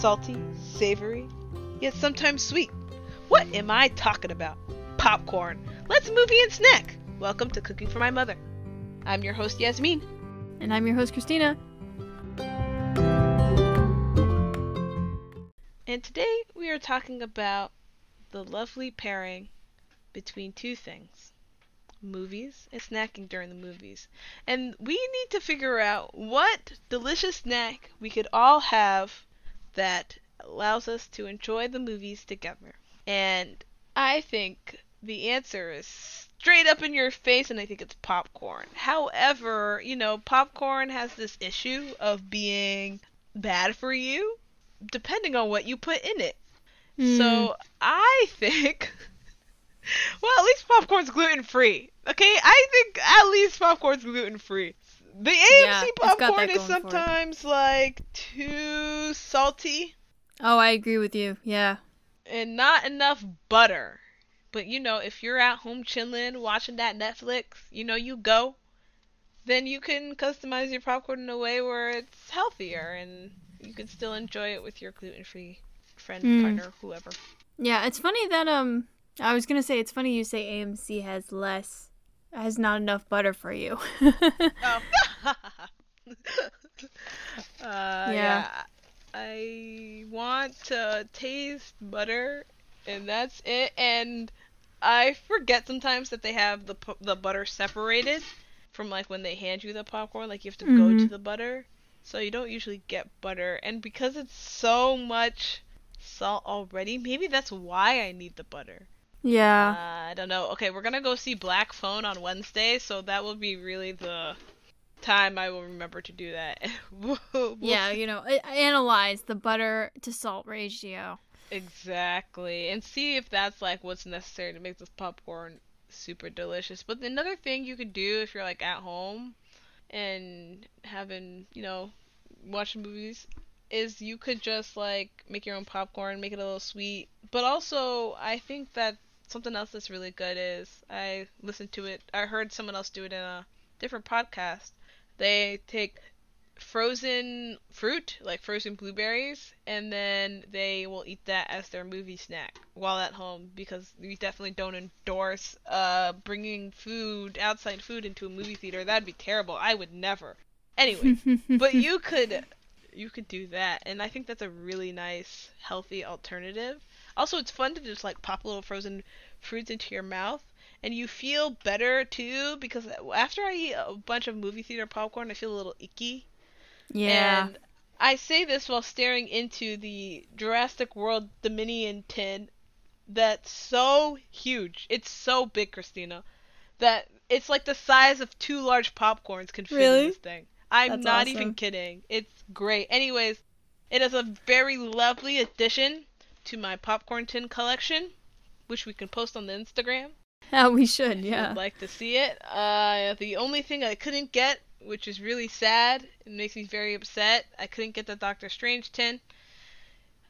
salty, savory, yet sometimes sweet. What am I talking about? Popcorn. Let's movie and snack. Welcome to Cooking for My Mother. I'm your host, Yasmeen. And I'm your host, Christina. And today we are talking about the lovely pairing between two things, movies and snacking during the movies. And we need to figure out what delicious snack we could all have that allows us to enjoy the movies together. And I think the answer is straight up in your face, and I think it's popcorn. However, you know, popcorn has this issue of being bad for you, depending on what you put in it. So I think, well, at least popcorn's gluten-free, okay? I think at least popcorn's gluten-free. The AMC popcorn is sometimes, like, too salty. Oh, I agree with you, yeah. And not enough butter. But, you know, if you're at home chilling, watching that Netflix, you know, you go, then you can customize your popcorn in a way where it's healthier and you can still enjoy it with your gluten-free friend, partner, whoever. Yeah, it's funny that, I was going to say, it's funny you say AMC has not enough butter for you. Yeah. I want to taste butter, and that's it. And I forget sometimes that they have the butter separated from, like, when they hand you the popcorn. Like, you have to go to the butter. So you don't usually get butter. And because it's so much salt already, maybe that's why I need the butter. Yeah. I don't know. Okay, we're going to go see Black Phone on Wednesday, so that will be really the time I will remember to do that. You know, analyze the butter to salt ratio. Exactly. And see if that's, like, what's necessary to make this popcorn super delicious. But another thing you could do if you're, like, at home and having, you know, watching movies is you could just, like, make your own popcorn, make it a little sweet. But also, I think that something else that's really good is I heard someone else do it in a different podcast. They take frozen fruit, like frozen blueberries, and then they will eat that as their movie snack while at home, because we definitely don't endorse bringing outside food into a movie theater. That'd be terrible. I would never. Anyway, but you could do that, and I think that's a really nice, healthy alternative. Also, it's fun to just, like, pop little frozen fruits into your mouth, and you feel better, too, because after I eat a bunch of movie theater popcorn, I feel a little icky. Yeah. And I say this while staring into the Jurassic World Dominion tin that's so huge. It's so big, Christina, that it's, like, the size of two large popcorns can fit in this thing. I'm not even kidding. It's great. Anyways, it is a very lovely addition to my popcorn tin collection, which we can post on the Instagram. We should, yeah. If you'd like to see it. The only thing I couldn't get, which is really sad, it makes me very upset, I couldn't get the Doctor Strange tin.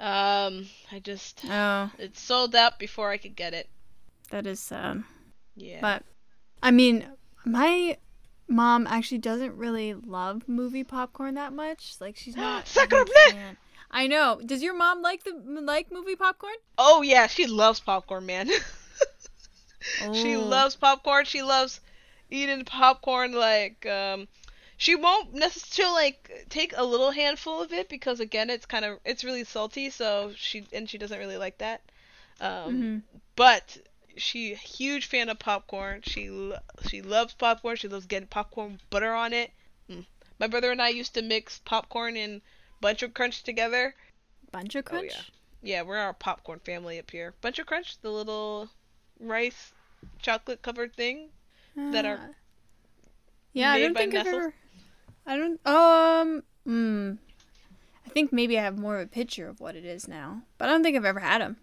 It sold out before I could get it. That is sad. Yeah. But, I mean, my mom actually doesn't really love movie popcorn that much. Like, she's not. I know. Does your mom like movie popcorn? Oh yeah, she loves popcorn, man. She loves popcorn. She loves eating popcorn. Like, she won't necessarily, like, take a little handful of it because, again, it's really salty. So she doesn't really like that. But she's a huge fan of popcorn. She loves popcorn. She loves getting popcorn butter on it. My brother and I used to mix popcorn and Bunch of Crunch together. Bunch of Crunch? Oh, yeah, we're our popcorn family up here. Bunch of Crunch, the little rice chocolate covered thing that are made by Nestle's. I think maybe I have more of a picture of what it is now, but I don't think I've ever had them.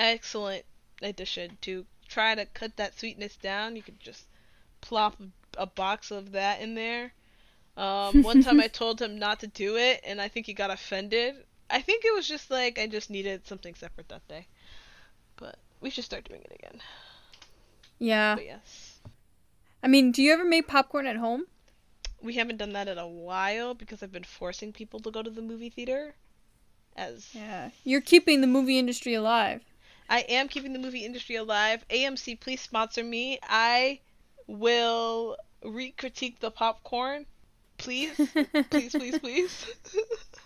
Excellent addition. To try to cut that sweetness down, you could just plop a box of that in there. One time I told him not to do it, and I think he got offended. I think it was just, like, I just needed something separate that day. But we should start doing it again. Yeah. But yes. I mean, do you ever make popcorn at home? We haven't done that in a while because I've been forcing people to go to the movie theater. as... Yeah. You're keeping the movie industry alive. I am keeping the movie industry alive. AMC, please sponsor me. I will re-critique the popcorn. Please. Please, please, please.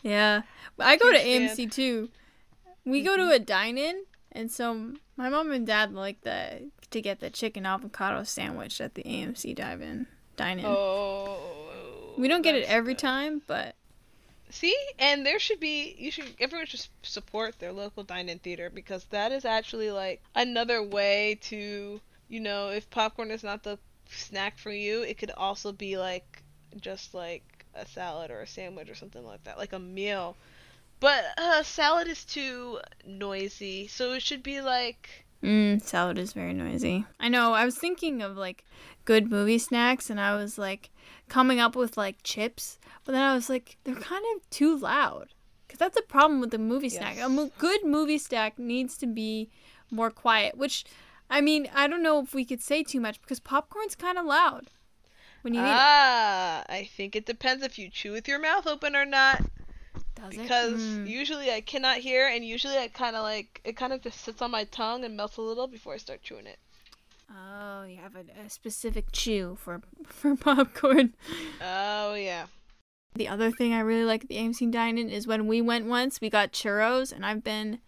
Yeah. I go to AMC, too. We go to a dine-in, and so my mom and dad like to get the chicken avocado sandwich at the AMC dine-in. Oh. We don't get it every time, but... See? And there should be... Everyone should support their local dine-in theater, because that is actually, like, another way to... You know, if popcorn is not the snack for you, it could also be, like, just, like, a salad or a sandwich or something like that. Like a meal. But salad is too noisy, so it should be, like... salad is very noisy. I know, I was thinking of, like, good movie snacks, and I was, like, coming up with, like, chips. But then I was like, they're kind of too loud. Because that's a problem with the movie snack. A good movie snack needs to be more quiet, which... I mean, I don't know if we could say too much, because popcorn's kind of loud when you eat it. Ah, I think it depends if you chew with your mouth open or not. Does it? Because usually I cannot hear, and usually I kind of like, it kind of just sits on my tongue and melts a little before I start chewing it. Oh, you have a specific chew for popcorn. Oh, yeah. The other thing I really like at the AMC Dine-In is when we went once, we got churros, and I've been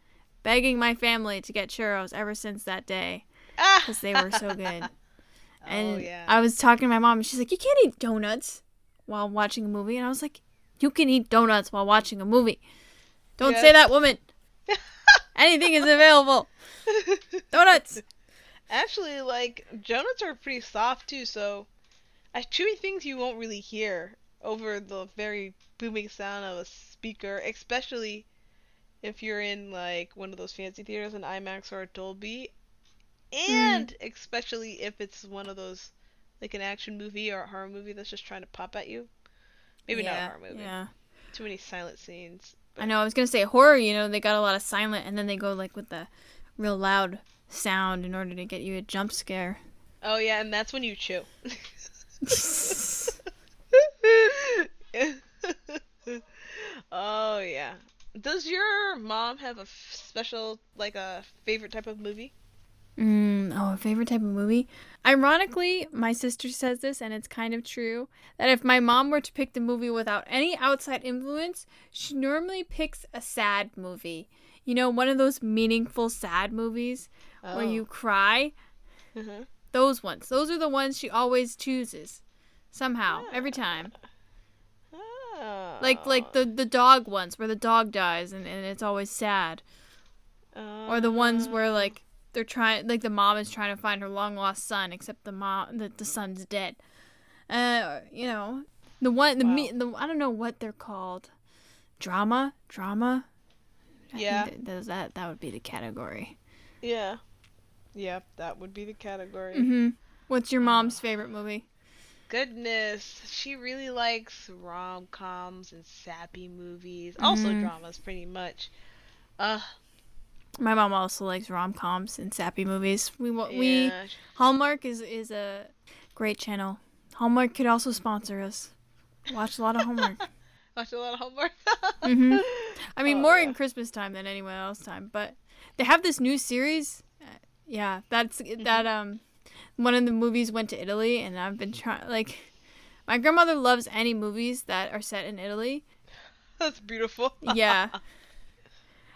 begging my family to get churros ever since that day. Because they were so good. And I was talking to my mom, and she's like, you can't eat donuts while watching a movie. And I was like, you can eat donuts while watching a movie. Don't say that, woman. Anything is available. Donuts. Actually, like, donuts are pretty soft, too. So, chewy things you won't really hear over the very booming sound of a speaker, especially if you're in, like, one of those fancy theaters, an IMAX or a Dolby. And especially if it's one of those, like an action movie or a horror movie that's just trying to pop at you. Maybe not a horror movie. Yeah. Too many silent scenes. But... I know, I was going to say horror, you know, they got a lot of silent, and then they go like with the real loud sound in order to get you a jump scare. Oh yeah, and that's when you chew. Oh yeah. Does your mom have a special, like a favorite type of movie? A favorite type of movie? Ironically, my sister says this, and it's kind of true, that if my mom were to pick the movie without any outside influence, she normally picks a sad movie. You know, one of those meaningful sad movies where you cry. Mm-hmm. Those ones. Those are the ones she always chooses. Somehow. Every time. Oh. Like the dog ones, where the dog dies, and it's always sad. Oh. Or the ones where, like... They're trying, like the mom is trying to find her long lost son, except the son's dead. You know, the one, the, wow. The I don't know what they're called, drama. Yeah, I think that would be the category. Yeah, that would be the category. Mm-hmm. What's your mom's favorite movie? Goodness, she really likes rom-coms and sappy movies, also dramas, pretty much. My mom also likes rom-coms and sappy movies. We Hallmark is a great channel. Hallmark could also sponsor us. Watch a lot of Hallmark. Mm-hmm. I mean, more in Christmas time than anyone else time, but they have this new series. One of the movies went to Italy, and I've been trying. Like, my grandmother loves any movies that are set in Italy. That's beautiful. Yeah.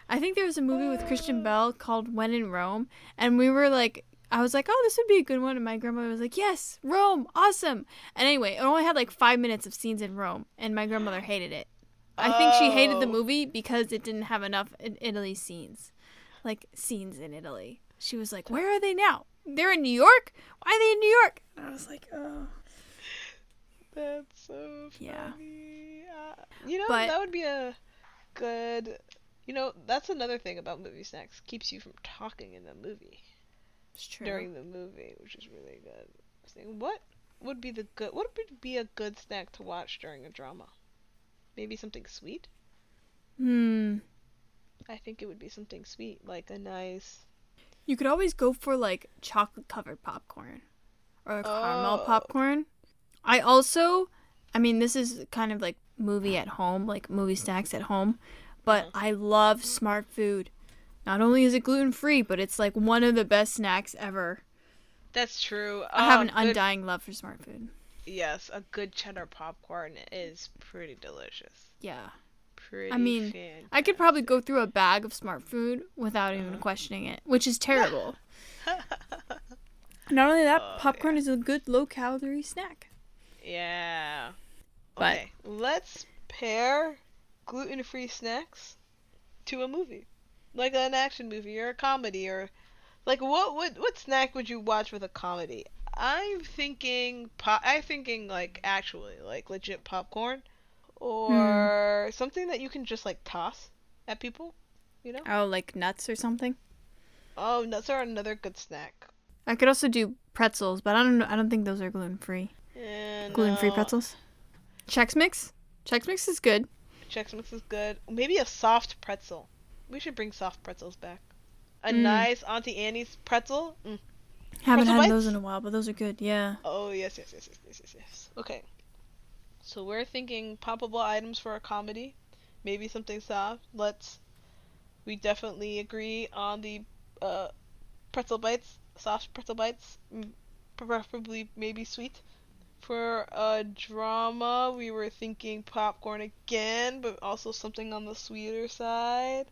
I think there was a movie with Christian Bell called When in Rome, and we were like, I was like, oh, this would be a good one, and my grandmother was like, yes, Rome, awesome. And anyway, it only had like 5 minutes of scenes in Rome, and my grandmother hated it. I think she hated the movie because it didn't have enough Italy scenes, like scenes in Italy. She was like, where are they now? They're in New York? Why are they in New York? And I was like, oh. That's so funny. Yeah. You know, that would be a good... You know, that's another thing about movie snacks. Keeps you from talking in the movie. It's true. During the movie, which is really good. I was thinking, what would be a good snack to watch during a drama? Maybe something sweet? I think it would be something sweet, like a nice... You could always go for, like, chocolate-covered popcorn. Or caramel popcorn. I also... I mean, this is kind of like movie at home, like movie snacks at home. But I love Smartfood. Not only is it gluten-free, but it's like one of the best snacks ever. That's true. I have an undying love for Smartfood. Yes, a good cheddar popcorn is pretty delicious. Yeah. Pretty fantastic. I could probably go through a bag of Smartfood without even questioning it, which is terrible. Not only that, popcorn is a good low-calorie snack. Yeah. But okay, let's pair gluten-free snacks to a movie. Like an action movie or a comedy, or like what snack would you watch with a comedy? I'm thinking like actually like legit popcorn or something that you can just like toss at people, you know? Oh, like nuts or something? Oh, nuts are another good snack. I could also do pretzels, but I don't think those are gluten-free. Yeah, gluten-free pretzels? Chex Mix? Chex Mix is good. Chex Mix is good. Maybe a soft pretzel. We should bring soft pretzels back. A nice Auntie Anne's pretzel. Haven't had those in a while, but those are good, yeah. Oh, yes. Okay. So we're thinking poppable items for a comedy. Maybe something soft. We definitely agree on the pretzel bites, soft pretzel bites, preferably maybe sweet. For a drama, we were thinking popcorn again, but also something on the sweeter side.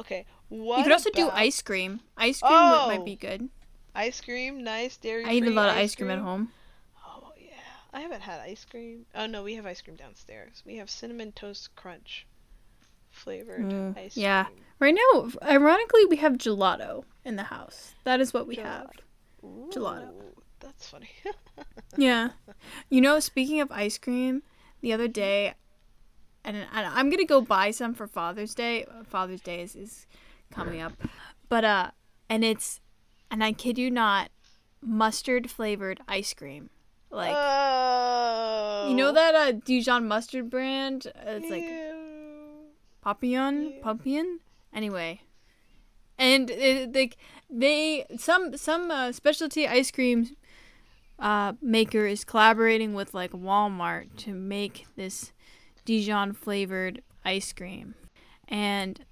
Okay, you could also do ice cream. Ice cream might be good. Ice cream, nice dairy. I eat a lot of ice cream at home. Oh yeah, I haven't had ice cream. Oh no, we have ice cream downstairs. We have cinnamon toast crunch flavored ice cream. Yeah, right now, ironically, we have gelato in the house. That is what we have. Ooh, gelato. That's funny. Yeah, you know, speaking of ice cream, the other day. And I'm going to go buy some for Father's Day. Father's Day is coming up. But, and I kid you not, mustard-flavored ice cream. Like, you know that Dijon mustard brand? It's like Papillon? Anyway. And, some specialty ice cream maker is collaborating with, like, Walmart to make this Dijon flavored ice cream, and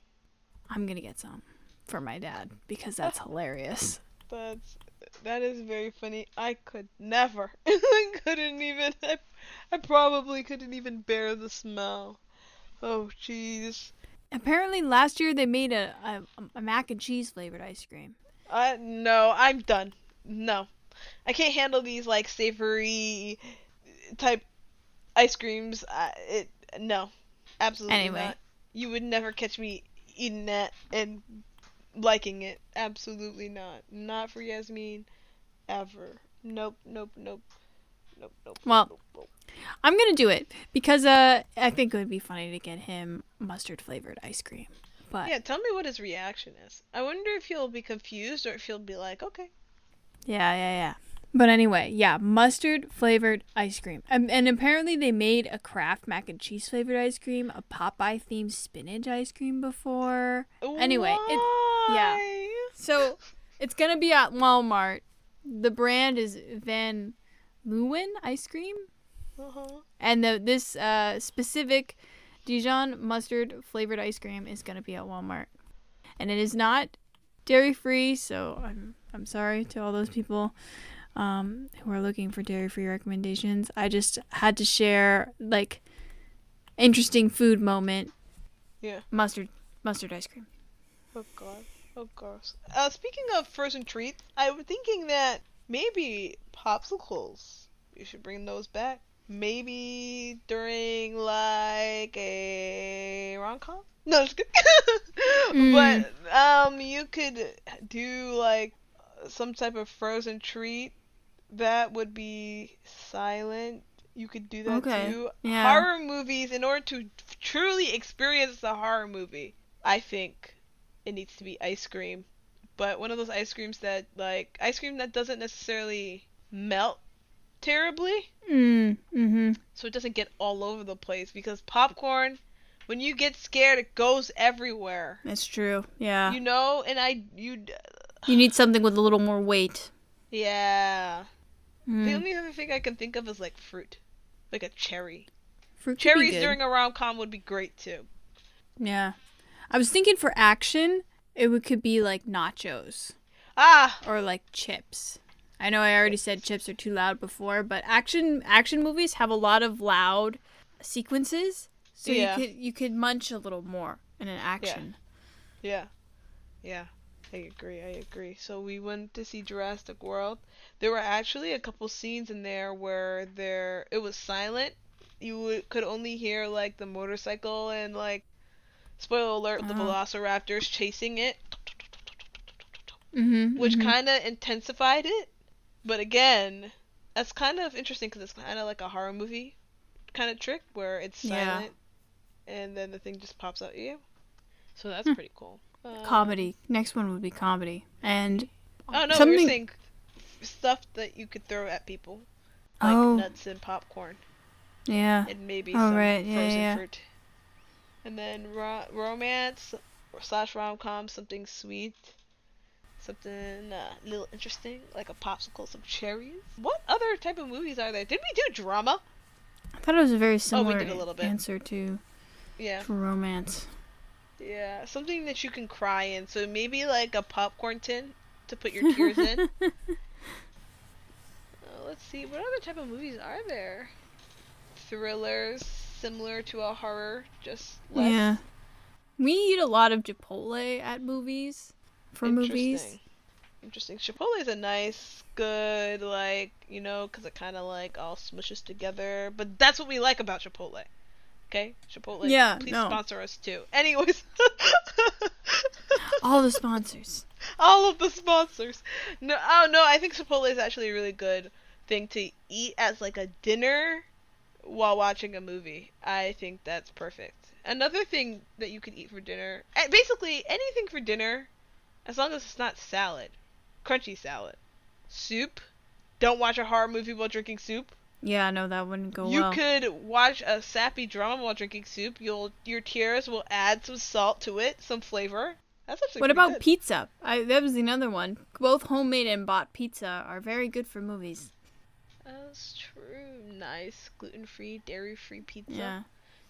I'm gonna get some for my dad because that's hilarious. That is very funny. I could never. I probably couldn't even bear the smell. Oh jeez. Apparently last year they made a mac and cheese flavored ice cream. No, I'm done. No, I can't handle these like savory type ice creams. No, absolutely not. You would never catch me eating that and liking it. Absolutely not. Not for Yasmeen, ever. Nope. Well, I'm gonna do it because I think it would be funny to get him mustard flavored ice cream. But yeah, tell me what his reaction is. I wonder if he'll be confused or if he'll be like, okay. Yeah. But anyway, yeah, mustard-flavored ice cream. And apparently they made a Kraft mac and cheese-flavored ice cream, a Popeye-themed spinach ice cream before. Anyway, so it's going to be at Walmart. The brand is Van Leeuwen ice cream. Uh-huh. And this specific Dijon mustard-flavored ice cream is going to be at Walmart. And it is not dairy-free, so I'm sorry to all those people who are looking for dairy-free recommendations. I just had to share like interesting food moment. Yeah. Mustard ice cream. Oh god. Oh gosh. Speaking of frozen treats, I was thinking that maybe popsicles. You should bring those back. Maybe during like a rom-com. No, just kidding. But you could do like some type of frozen treat that would be silent. You could do that too. Yeah. Horror movies, in order to truly experience the horror movie, I think it needs to be ice cream. But one of those ice cream that doesn't necessarily melt terribly. So it doesn't get all over the place, because popcorn, when you get scared, it goes everywhere. That's true. Yeah. You know, and you need something with a little more weight. Yeah. The only other thing I can think of is like fruit. Like a cherry. Cherries during a rom-com would be great too. Yeah. I was thinking for action, could be like nachos. Ah! Or like chips. I know I already said chips are too loud before, but action movies have a lot of loud sequences, so yeah. you could munch a little more in an action. Yeah. Yeah. I agree. So we went to see Jurassic World. There were actually a couple scenes in there where it was silent. You could only hear like the motorcycle and like, spoiler alert, the velociraptors chasing it. Mm-hmm, which kind of intensified it. But again, that's kind of interesting because it's kind of like a horror movie kind of trick where it's silent and then the thing just pops out at you. So that's pretty cool. Comedy. Next one would be comedy. And you're saying stuff that you could throw at people. Like nuts and popcorn. Yeah. And maybe frozen fruit. And then romance / rom-com, something sweet. Something a little interesting, like a popsicle, some cherries. What other type of movies are there? Did we do drama? I thought it was a very similar answer to romance. Yeah, something that you can cry in. So maybe like a popcorn tin to put your tears in. Let's see, what other type of movies are there? Thrillers, similar to a horror, just less. Yeah. We eat a lot of Chipotle at movies. Interesting. Chipotle is a nice, good, like, you know, because it kind of like all smushes together. But that's what we like about Chipotle. Okay, Chipotle. Yeah, please sponsor us too. Anyways, all of the sponsors. No, I think Chipotle is actually a really good thing to eat as like a dinner while watching a movie. I think that's perfect. Another thing that you could eat for dinner, basically anything for dinner. As long as it's not salad. Crunchy salad. Soup. Don't watch a horror movie while drinking soup. Yeah, no, that wouldn't go well. You could watch a sappy drama while drinking soup. Your tears will add some salt to it, some flavor. That's actually pretty good. What about pizza? That was another one. Both homemade and bought pizza are very good for movies. That's true. Nice. Gluten-free, dairy-free pizza. Yeah.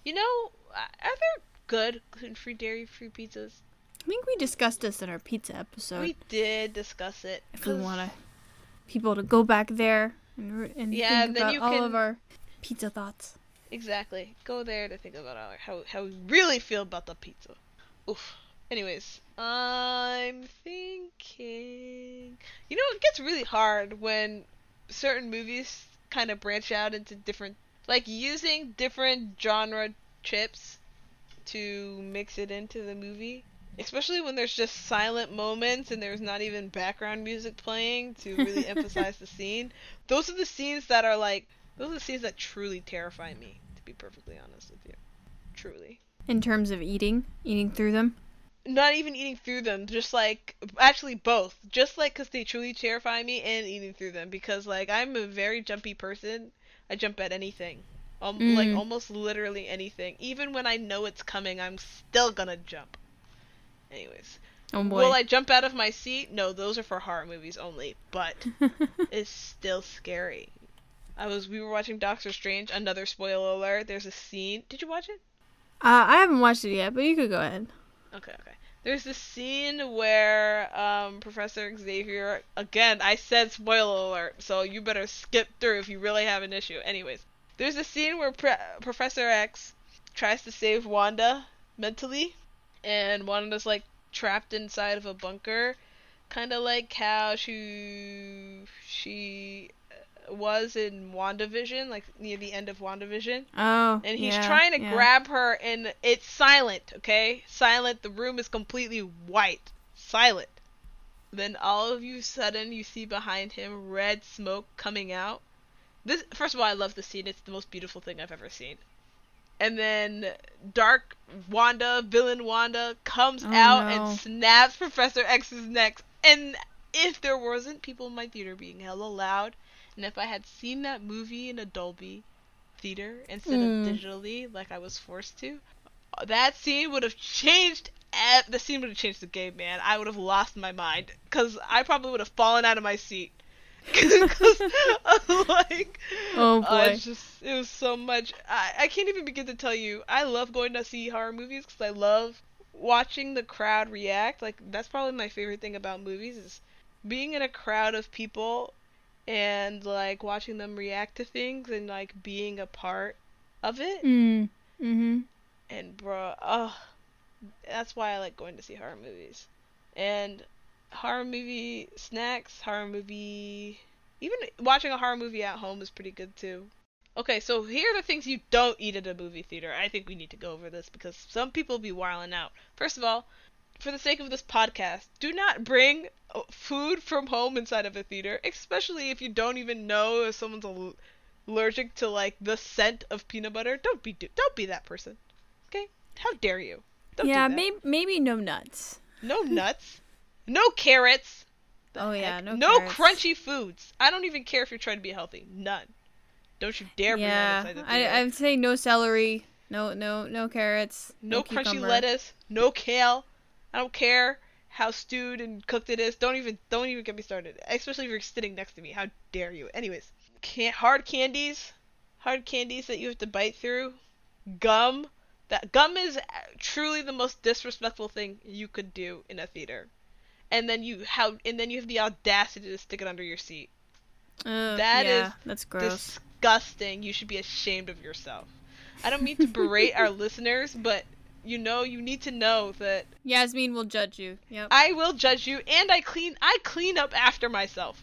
You know, are there good gluten-free, dairy-free pizzas? I think we discussed this in our pizza episode. We did discuss it. If we want people to go back there and think about all of our pizza thoughts. Exactly. Go there to think about how we really feel about the pizza. Oof. Anyways, I'm thinking... You know, it gets really hard when certain movies kind of branch out into different... Like, using different genre chips to mix it into the movie... Especially when there's just silent moments and there's not even background music playing to really emphasize the scene. Those are the scenes that truly terrify me, to be perfectly honest with you. Truly. In terms of eating through them? Not even eating through them, just like, actually both. Just like, because they truly terrify me and eating through them. Because, like, I'm a very jumpy person. I jump at anything. Like, almost literally anything. Even when I know it's coming, I'm still gonna jump. Anyways, will I jump out of my seat? No, those are for horror movies only, but it's still scary. We were watching Doctor Strange, another spoiler alert. There's a scene. Did you watch it? I haven't watched it yet, but you could go ahead. Okay. There's this scene where Professor Xavier, again, I said spoiler alert, so you better skip through if you really have an issue. Anyways, there's a scene where Professor X tries to save Wanda mentally. And Wanda's, like, trapped inside of a bunker. Kind of like how she was in WandaVision, like, near the end of WandaVision. Oh, and he's trying to grab her, and it's silent, okay? Silent. The room is completely white. Silent. Then all of a sudden, you see behind him red smoke coming out. First of all, I love the scene. It's the most beautiful thing I've ever seen. And then dark Wanda, villain Wanda, comes out and snaps Professor X's neck. And if there wasn't people in my theater being hella loud, and if I had seen that movie in a Dolby theater instead of digitally, like I was forced to, that scene would have changed. The scene would have changed the game, man. I would have lost my mind because I probably would have fallen out of my seat. Because like, oh boy, it was so much. I can't even begin to tell you. I love going to see horror movies because I love watching the crowd react, like, that's probably my favorite thing about movies, is being in a crowd of people and, like, watching them react to things and, like, being a part of it. Mm-hmm. And, bro, that's why I like going to see horror movies. And horror movie snacks, horror movie... Even watching a horror movie at home is pretty good, too. Okay, so here are the things you don't eat at a movie theater. I think we need to go over this because some people be wilding out. First of all, for the sake of this podcast, do not bring food from home inside of a theater, especially if you don't even know if someone's allergic to, like, the scent of peanut butter. Don't be that person. Okay? How dare you? Don't do that. Maybe no nuts. No nuts. No carrots. No carrots. Crunchy foods. I don't even care if you're trying to be healthy. None. Don't you dare bring that inside the theater. I would say no celery, no carrots, no crunchy lettuce, no kale. I don't care how stewed and cooked it is. Don't even get me started. Especially if you're sitting next to me. How dare you? Anyways, hard candies that you have to bite through, gum. That gum is truly the most disrespectful thing you could do in a theater. And then you have the audacity to stick it under your seat. That's gross. Disgusting. You should be ashamed of yourself. I don't mean to berate our listeners, but you need to know that Yasmeen will judge you. Yep. I will judge you, and I clean up after myself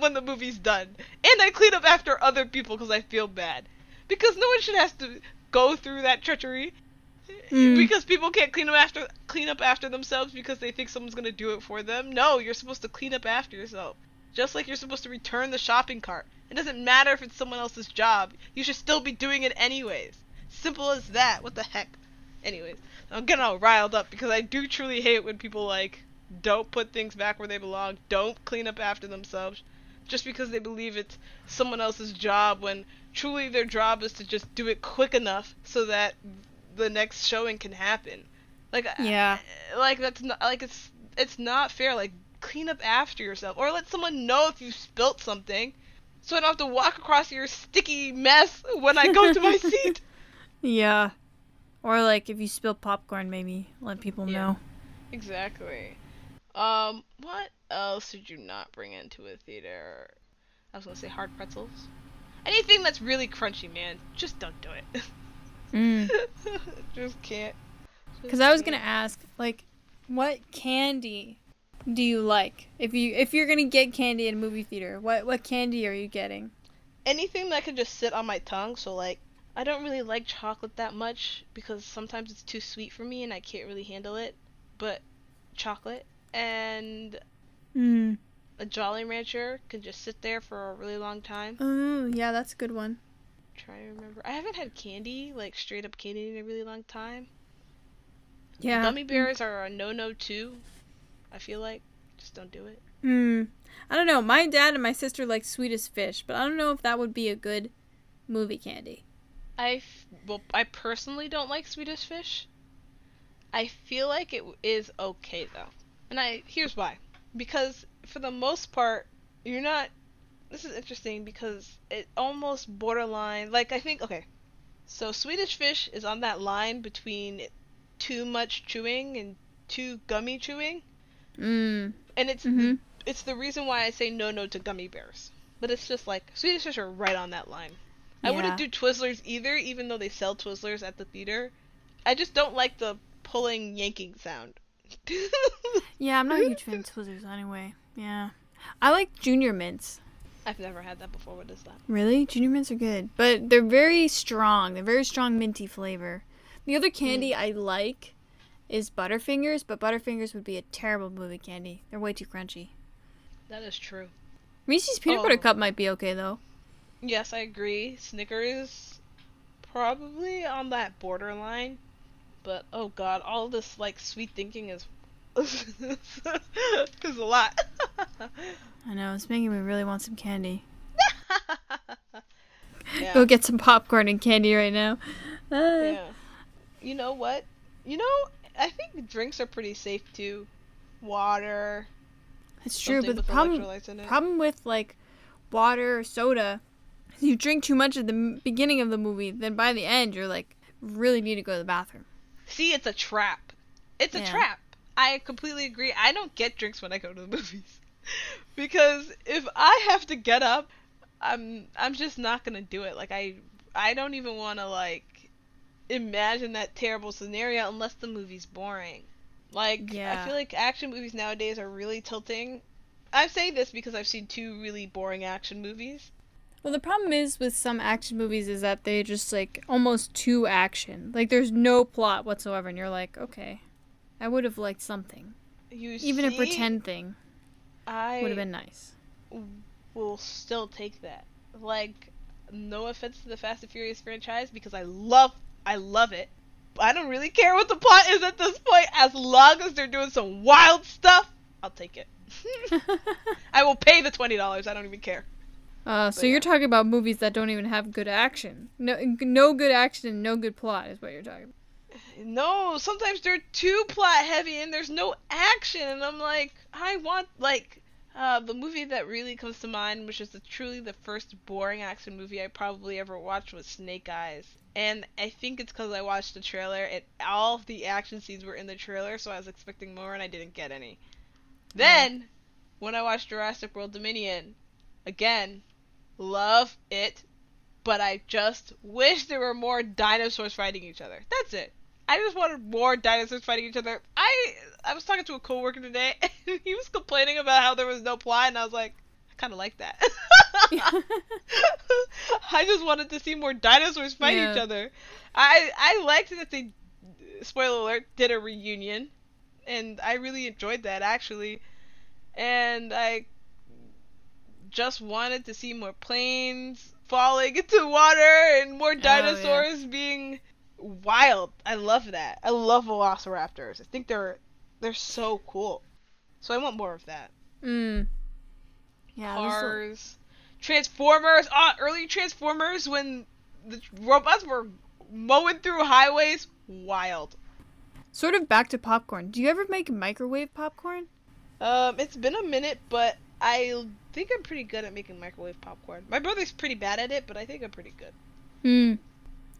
when the movie's done. And I clean up after other people because I feel bad. Because no one should have to go through that treachery. Because people can't clean up after themselves because they think someone's gonna do it for them. No, you're supposed to clean up after yourself. Just like you're supposed to return the shopping cart. It doesn't matter if it's someone else's job. You should still be doing it anyways. Simple as that. What the heck? Anyways, I'm getting all riled up because I do truly hate when people, like, don't put things back where they belong, don't clean up after themselves, just because they believe it's someone else's job when truly their job is to just do it quick enough so that the next showing can happen. Like, yeah. Like, that's not, like, it's not fair. Like, clean up after yourself, or let someone know if you spilt something, so I don't have to walk across your sticky mess when I go to my seat. Yeah, or like if you spill popcorn, maybe let people know. Exactly. What else did you not bring into a theater? I was gonna say hard pretzels. Anything that's really crunchy, man, just don't do it. Just can't. Because I was gonna ask, like, what candy do you like? If you're gonna get candy at a movie theater, what candy are you getting? Anything that can just sit on my tongue. So, like, I don't really like chocolate that much because sometimes it's too sweet for me and I can't really handle it. But chocolate and a Jolly Rancher can just sit there for a really long time. Oh yeah, that's a good one. I'm trying to remember. I haven't had candy, like straight up candy, in a really long time. Yeah. Gummy bears are a no-no too. I feel like, just don't do it. I don't know. My dad and my sister like Swedish Fish, but I don't know if that would be a good movie candy. I personally don't like Swedish Fish. I feel like it is okay though, and here's why. Because for the most part, you're not. This is interesting because it almost borderline. Like, I think, okay, so Swedish Fish is on that line between too much chewing and too gummy chewing. And it's the reason why I say no to gummy bears. But it's just like, Swedish Fish are right on that line. Yeah. I wouldn't do Twizzlers either, even though they sell Twizzlers at the theater. I just don't like the pulling, yanking sound. Yeah, I'm not a huge fan of Twizzlers anyway. Yeah. I like Junior Mints. I've never had that before. What is that? Really? Junior Mints are good. But they're very strong. They're very strong minty flavor. The other candy I like is Butterfingers, but Butterfingers would be a terrible movie candy. They're way too crunchy. That is true. Reese's peanut butter cup might be okay though. Yes, I agree. Snickers probably on that borderline, but oh god, all this like sweet thinking is a lot. I know, it's making me really want some candy. Yeah. Go get some popcorn and candy right now. Yeah. You know what? I think drinks are pretty safe too. Water. That's true, but the problem with like water or soda, you drink too much at the beginning of the movie, then by the end you're like, really need to go to the bathroom. See, it's a trap. It's a trap. I completely agree. I don't get drinks when I go to the movies. Because if I have to get up, I'm just not going to do it. Like, I don't even want to, like, imagine that terrible scenario unless the movie's boring. Like, yeah. I feel like action movies nowadays are really tilting. I say this because I've seen two really boring action movies. Well, the problem is with some action movies is that they just, like, almost too action. Like, there's no plot whatsoever, and you're like, okay, I would have liked something. Even a pretend thing would have been nice. Will still take that. Like, no offense to the Fast and Furious franchise, because I love it. I don't really care what the plot is at this point. As long as they're doing some wild stuff, I'll take it. I will pay the $20. I don't even care. So you're talking about movies that don't even have good action. No good action, no good plot is what you're talking about. No, sometimes they're too plot heavy and there's no action. And I'm like, I want, like, the movie that really comes to mind, which is truly the first boring action movie I probably ever watched, was Snake Eyes. And I think it's because I watched the trailer and all the action scenes were in the trailer, so I was expecting more and I didn't get any. Then, when I watched Jurassic World Dominion, again, love it, but I just wish there were more dinosaurs fighting each other. That's it. I just wanted more dinosaurs fighting each other. I was talking to a coworker today, and he was complaining about how there was no plot, and I was like, I kind of like that. I just wanted to see more dinosaurs fight each other. I liked that they, spoiler alert, did a reunion, and I really enjoyed that, actually. And I just wanted to see more planes falling into water and more dinosaurs being wild. I love that. I love velociraptors. I think they're so cool. So I want more of that. Yeah. Cars, Transformers. Early Transformers when the robots were mowing through highways. Wild. Sort of back to popcorn. Do you ever make microwave popcorn? It's been a minute, but I think I'm pretty good at making microwave popcorn. My brother's pretty bad at it, but I think I'm pretty good.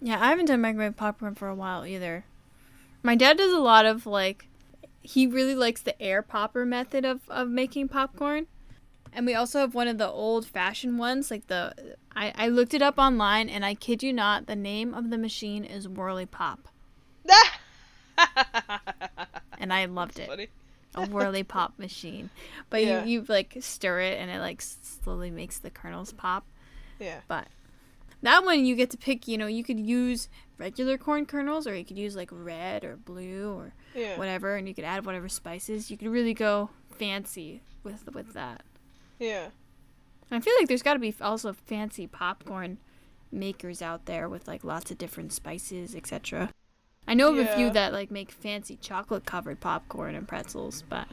Yeah, I haven't done microwave popcorn for a while either. My dad does a lot of, like, he really likes the air popper method of making popcorn. And we also have one of the old-fashioned ones, like the, I looked it up online, and I kid you not, the name of the machine is Whirly Pop. And I loved it. Funny. A Whirly Pop machine. But you, like, stir it, and it, like, slowly makes the kernels pop. Yeah. But that one you get to pick, you know, you could use regular corn kernels or you could use like red or blue or whatever, and you could add whatever spices. You could really go fancy with that. Yeah. And I feel like there's got to be also fancy popcorn makers out there with like lots of different spices, etc. I know of a few that like make fancy chocolate covered popcorn and pretzels, but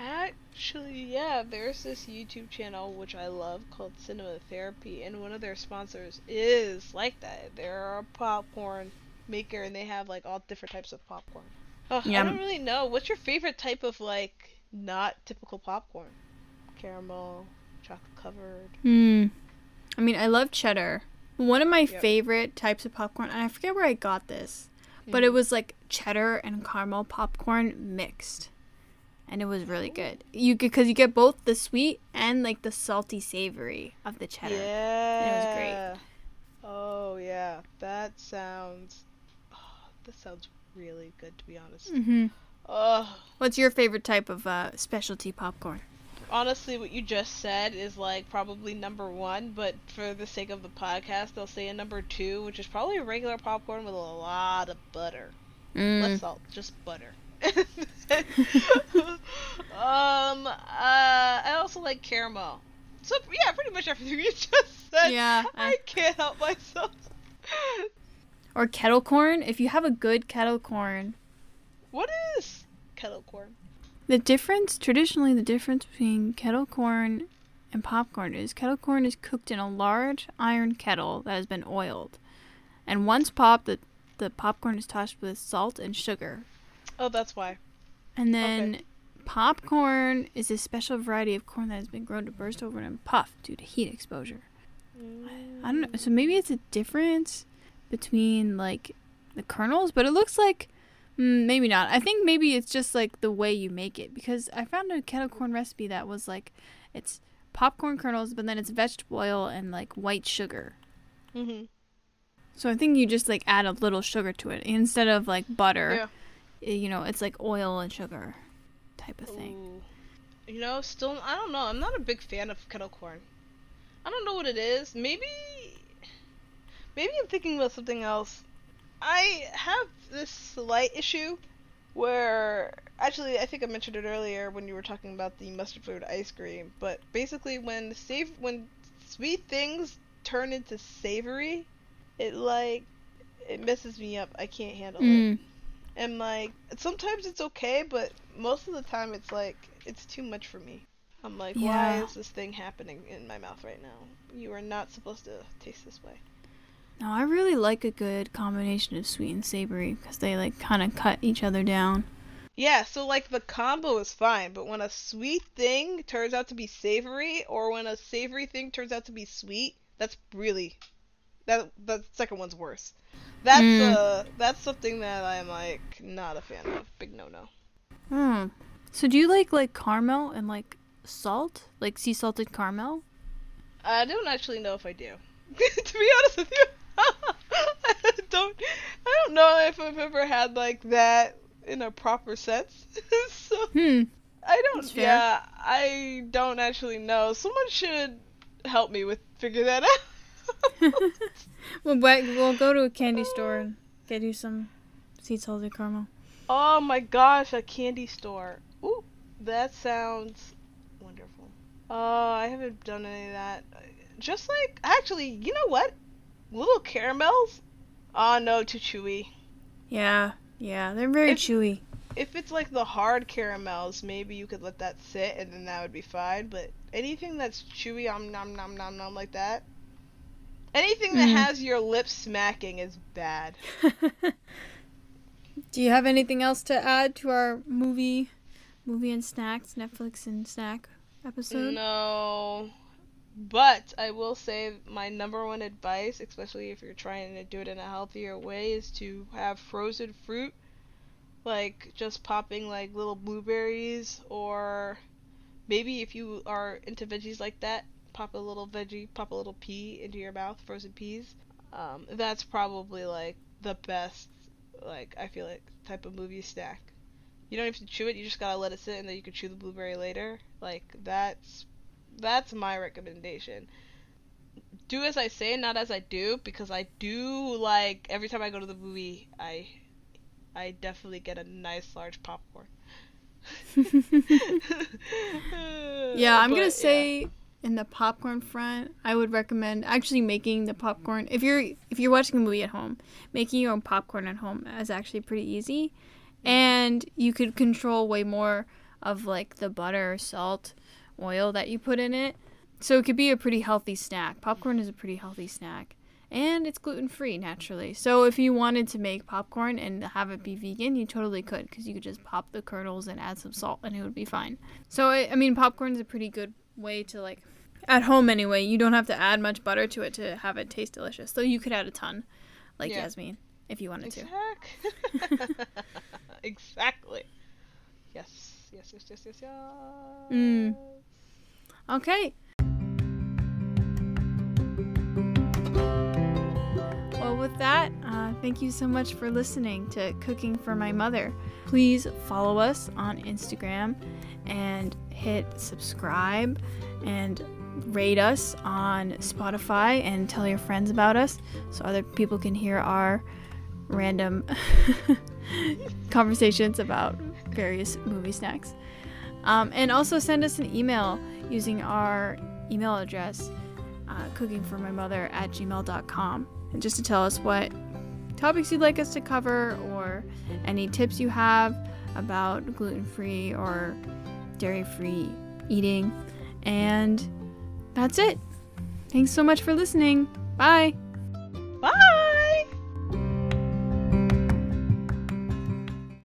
actually, there's this YouTube channel which I love called Cinema Therapy, and one of their sponsors is like that. They're a popcorn maker, and they have, like, all different types of popcorn. I don't really know. What's your favorite type of, like, not typical popcorn? Caramel, chocolate-covered? I mean, I love cheddar. One of my favorite types of popcorn, and I forget where I got this, but it was, like, cheddar and caramel popcorn mixed. And it was really good. Because you get both the sweet and, like, the salty savory of the cheddar. Yeah. And it was great. Oh, yeah. That sounds really good, to be honest. What's your favorite type of specialty popcorn? Honestly, what you just said is, like, probably number one. But for the sake of the podcast, they'll say a number two, which is probably regular popcorn with a lot of butter. Less salt, just butter. I also like caramel. So yeah, pretty much everything you just said. Yeah, I can't help myself. Or kettle corn. If you have a good kettle corn. What is kettle corn? The difference between kettle corn and popcorn is kettle corn is cooked in a large iron kettle that has been oiled, and once popped, the popcorn is tossed with salt and sugar. Oh, that's why. And then popcorn is a special variety of corn that has been grown to burst open and puff due to heat exposure. I don't know. So maybe it's a difference between, like, the kernels, but it looks like Maybe not. I think maybe it's just like the way you make it, because I found a kettle corn recipe that was like, it's popcorn kernels, but then it's vegetable oil and like white sugar. Mm-hmm. So I think you just like add a little sugar to it instead of like butter. Yeah. You know, it's like oil and sugar type of thing. Ooh. You know, still, I don't know. I'm not a big fan of kettle corn. I don't know what it is. Maybe I'm thinking about something else. I have this slight issue where, actually, I think I mentioned it earlier when you were talking about the mustard flavored ice cream, but basically when sweet things turn into savory, it messes me up. I can't handle it. And like, sometimes it's okay, but most of the time it's like, it's too much for me. I'm like, yeah. Why is this thing happening in my mouth right now? You are not supposed to taste this way. No, I really like a good combination of sweet and savory because they like kind of cut each other down. Yeah, so like the combo is fine, but when a sweet thing turns out to be savory, or when a savory thing turns out to be sweet, the second one's worse. That's something that I'm like not a fan of. Big no-no. So do you like caramel and like salt? Like sea salted caramel? I don't actually know if I do. To be honest with you, I don't know if I've ever had like that in a proper sense. I don't actually know. Someone should help me with figure that out. We'll go to a candy store and get you some sea salted caramel. Oh my gosh, a candy store. Ooh, that sounds wonderful. I haven't done any of that. Just like, actually, you know what? Little caramels? Oh no, too chewy. Yeah, they're very chewy. If it's like the hard caramels, maybe you could let that sit and then that would be fine, but anything that's chewy, nom nom nom nom like that. Anything that has your lips smacking is bad. Do you have anything else to add to our movie and snacks, Netflix and snack episode? No. But I will say my number one advice, especially if you're trying to do it in a healthier way, is to have frozen fruit, like just popping like little blueberries, or maybe if you are into veggies like that, pop a little pea into your mouth, frozen peas. That's probably like the best, like I feel like type of movie snack. You don't have to chew it, you just gotta let it sit and then you can chew the blueberry later. Like That's my recommendation. Do as I say, not as I do, because I do, like, every time I go to the movie, I definitely get a nice large popcorn. I'm going to say in the popcorn front, I would recommend actually making the popcorn. If you're watching a movie at home, making your own popcorn at home is actually pretty easy. And you could control way more of, like, the butter or salt oil that you put in it, so it could be a pretty healthy snack. Popcorn is a pretty healthy snack, and it's gluten-free naturally, so if you wanted to make popcorn and have it be vegan, you totally could, because you could just pop the kernels and add some salt and it would be fine. So I mean popcorn is a pretty good way to, like, at home anyway, you don't have to add much butter to it to have it taste delicious, so you could add a ton, like, yeah. Yasmeen, if you wanted to. Exactly. Yes. Okay. Well, with that, thank you so much for listening to Cooking for My Mother. Please follow us on Instagram and hit subscribe and rate us on Spotify and tell your friends about us so other people can hear our random conversations about various movie snacks. And also send us an email using our email address, cookingformymother@gmail.com, and just to tell us what topics you'd like us to cover or any tips you have about gluten-free or dairy-free eating. And that's it. Thanks so much for listening. Bye.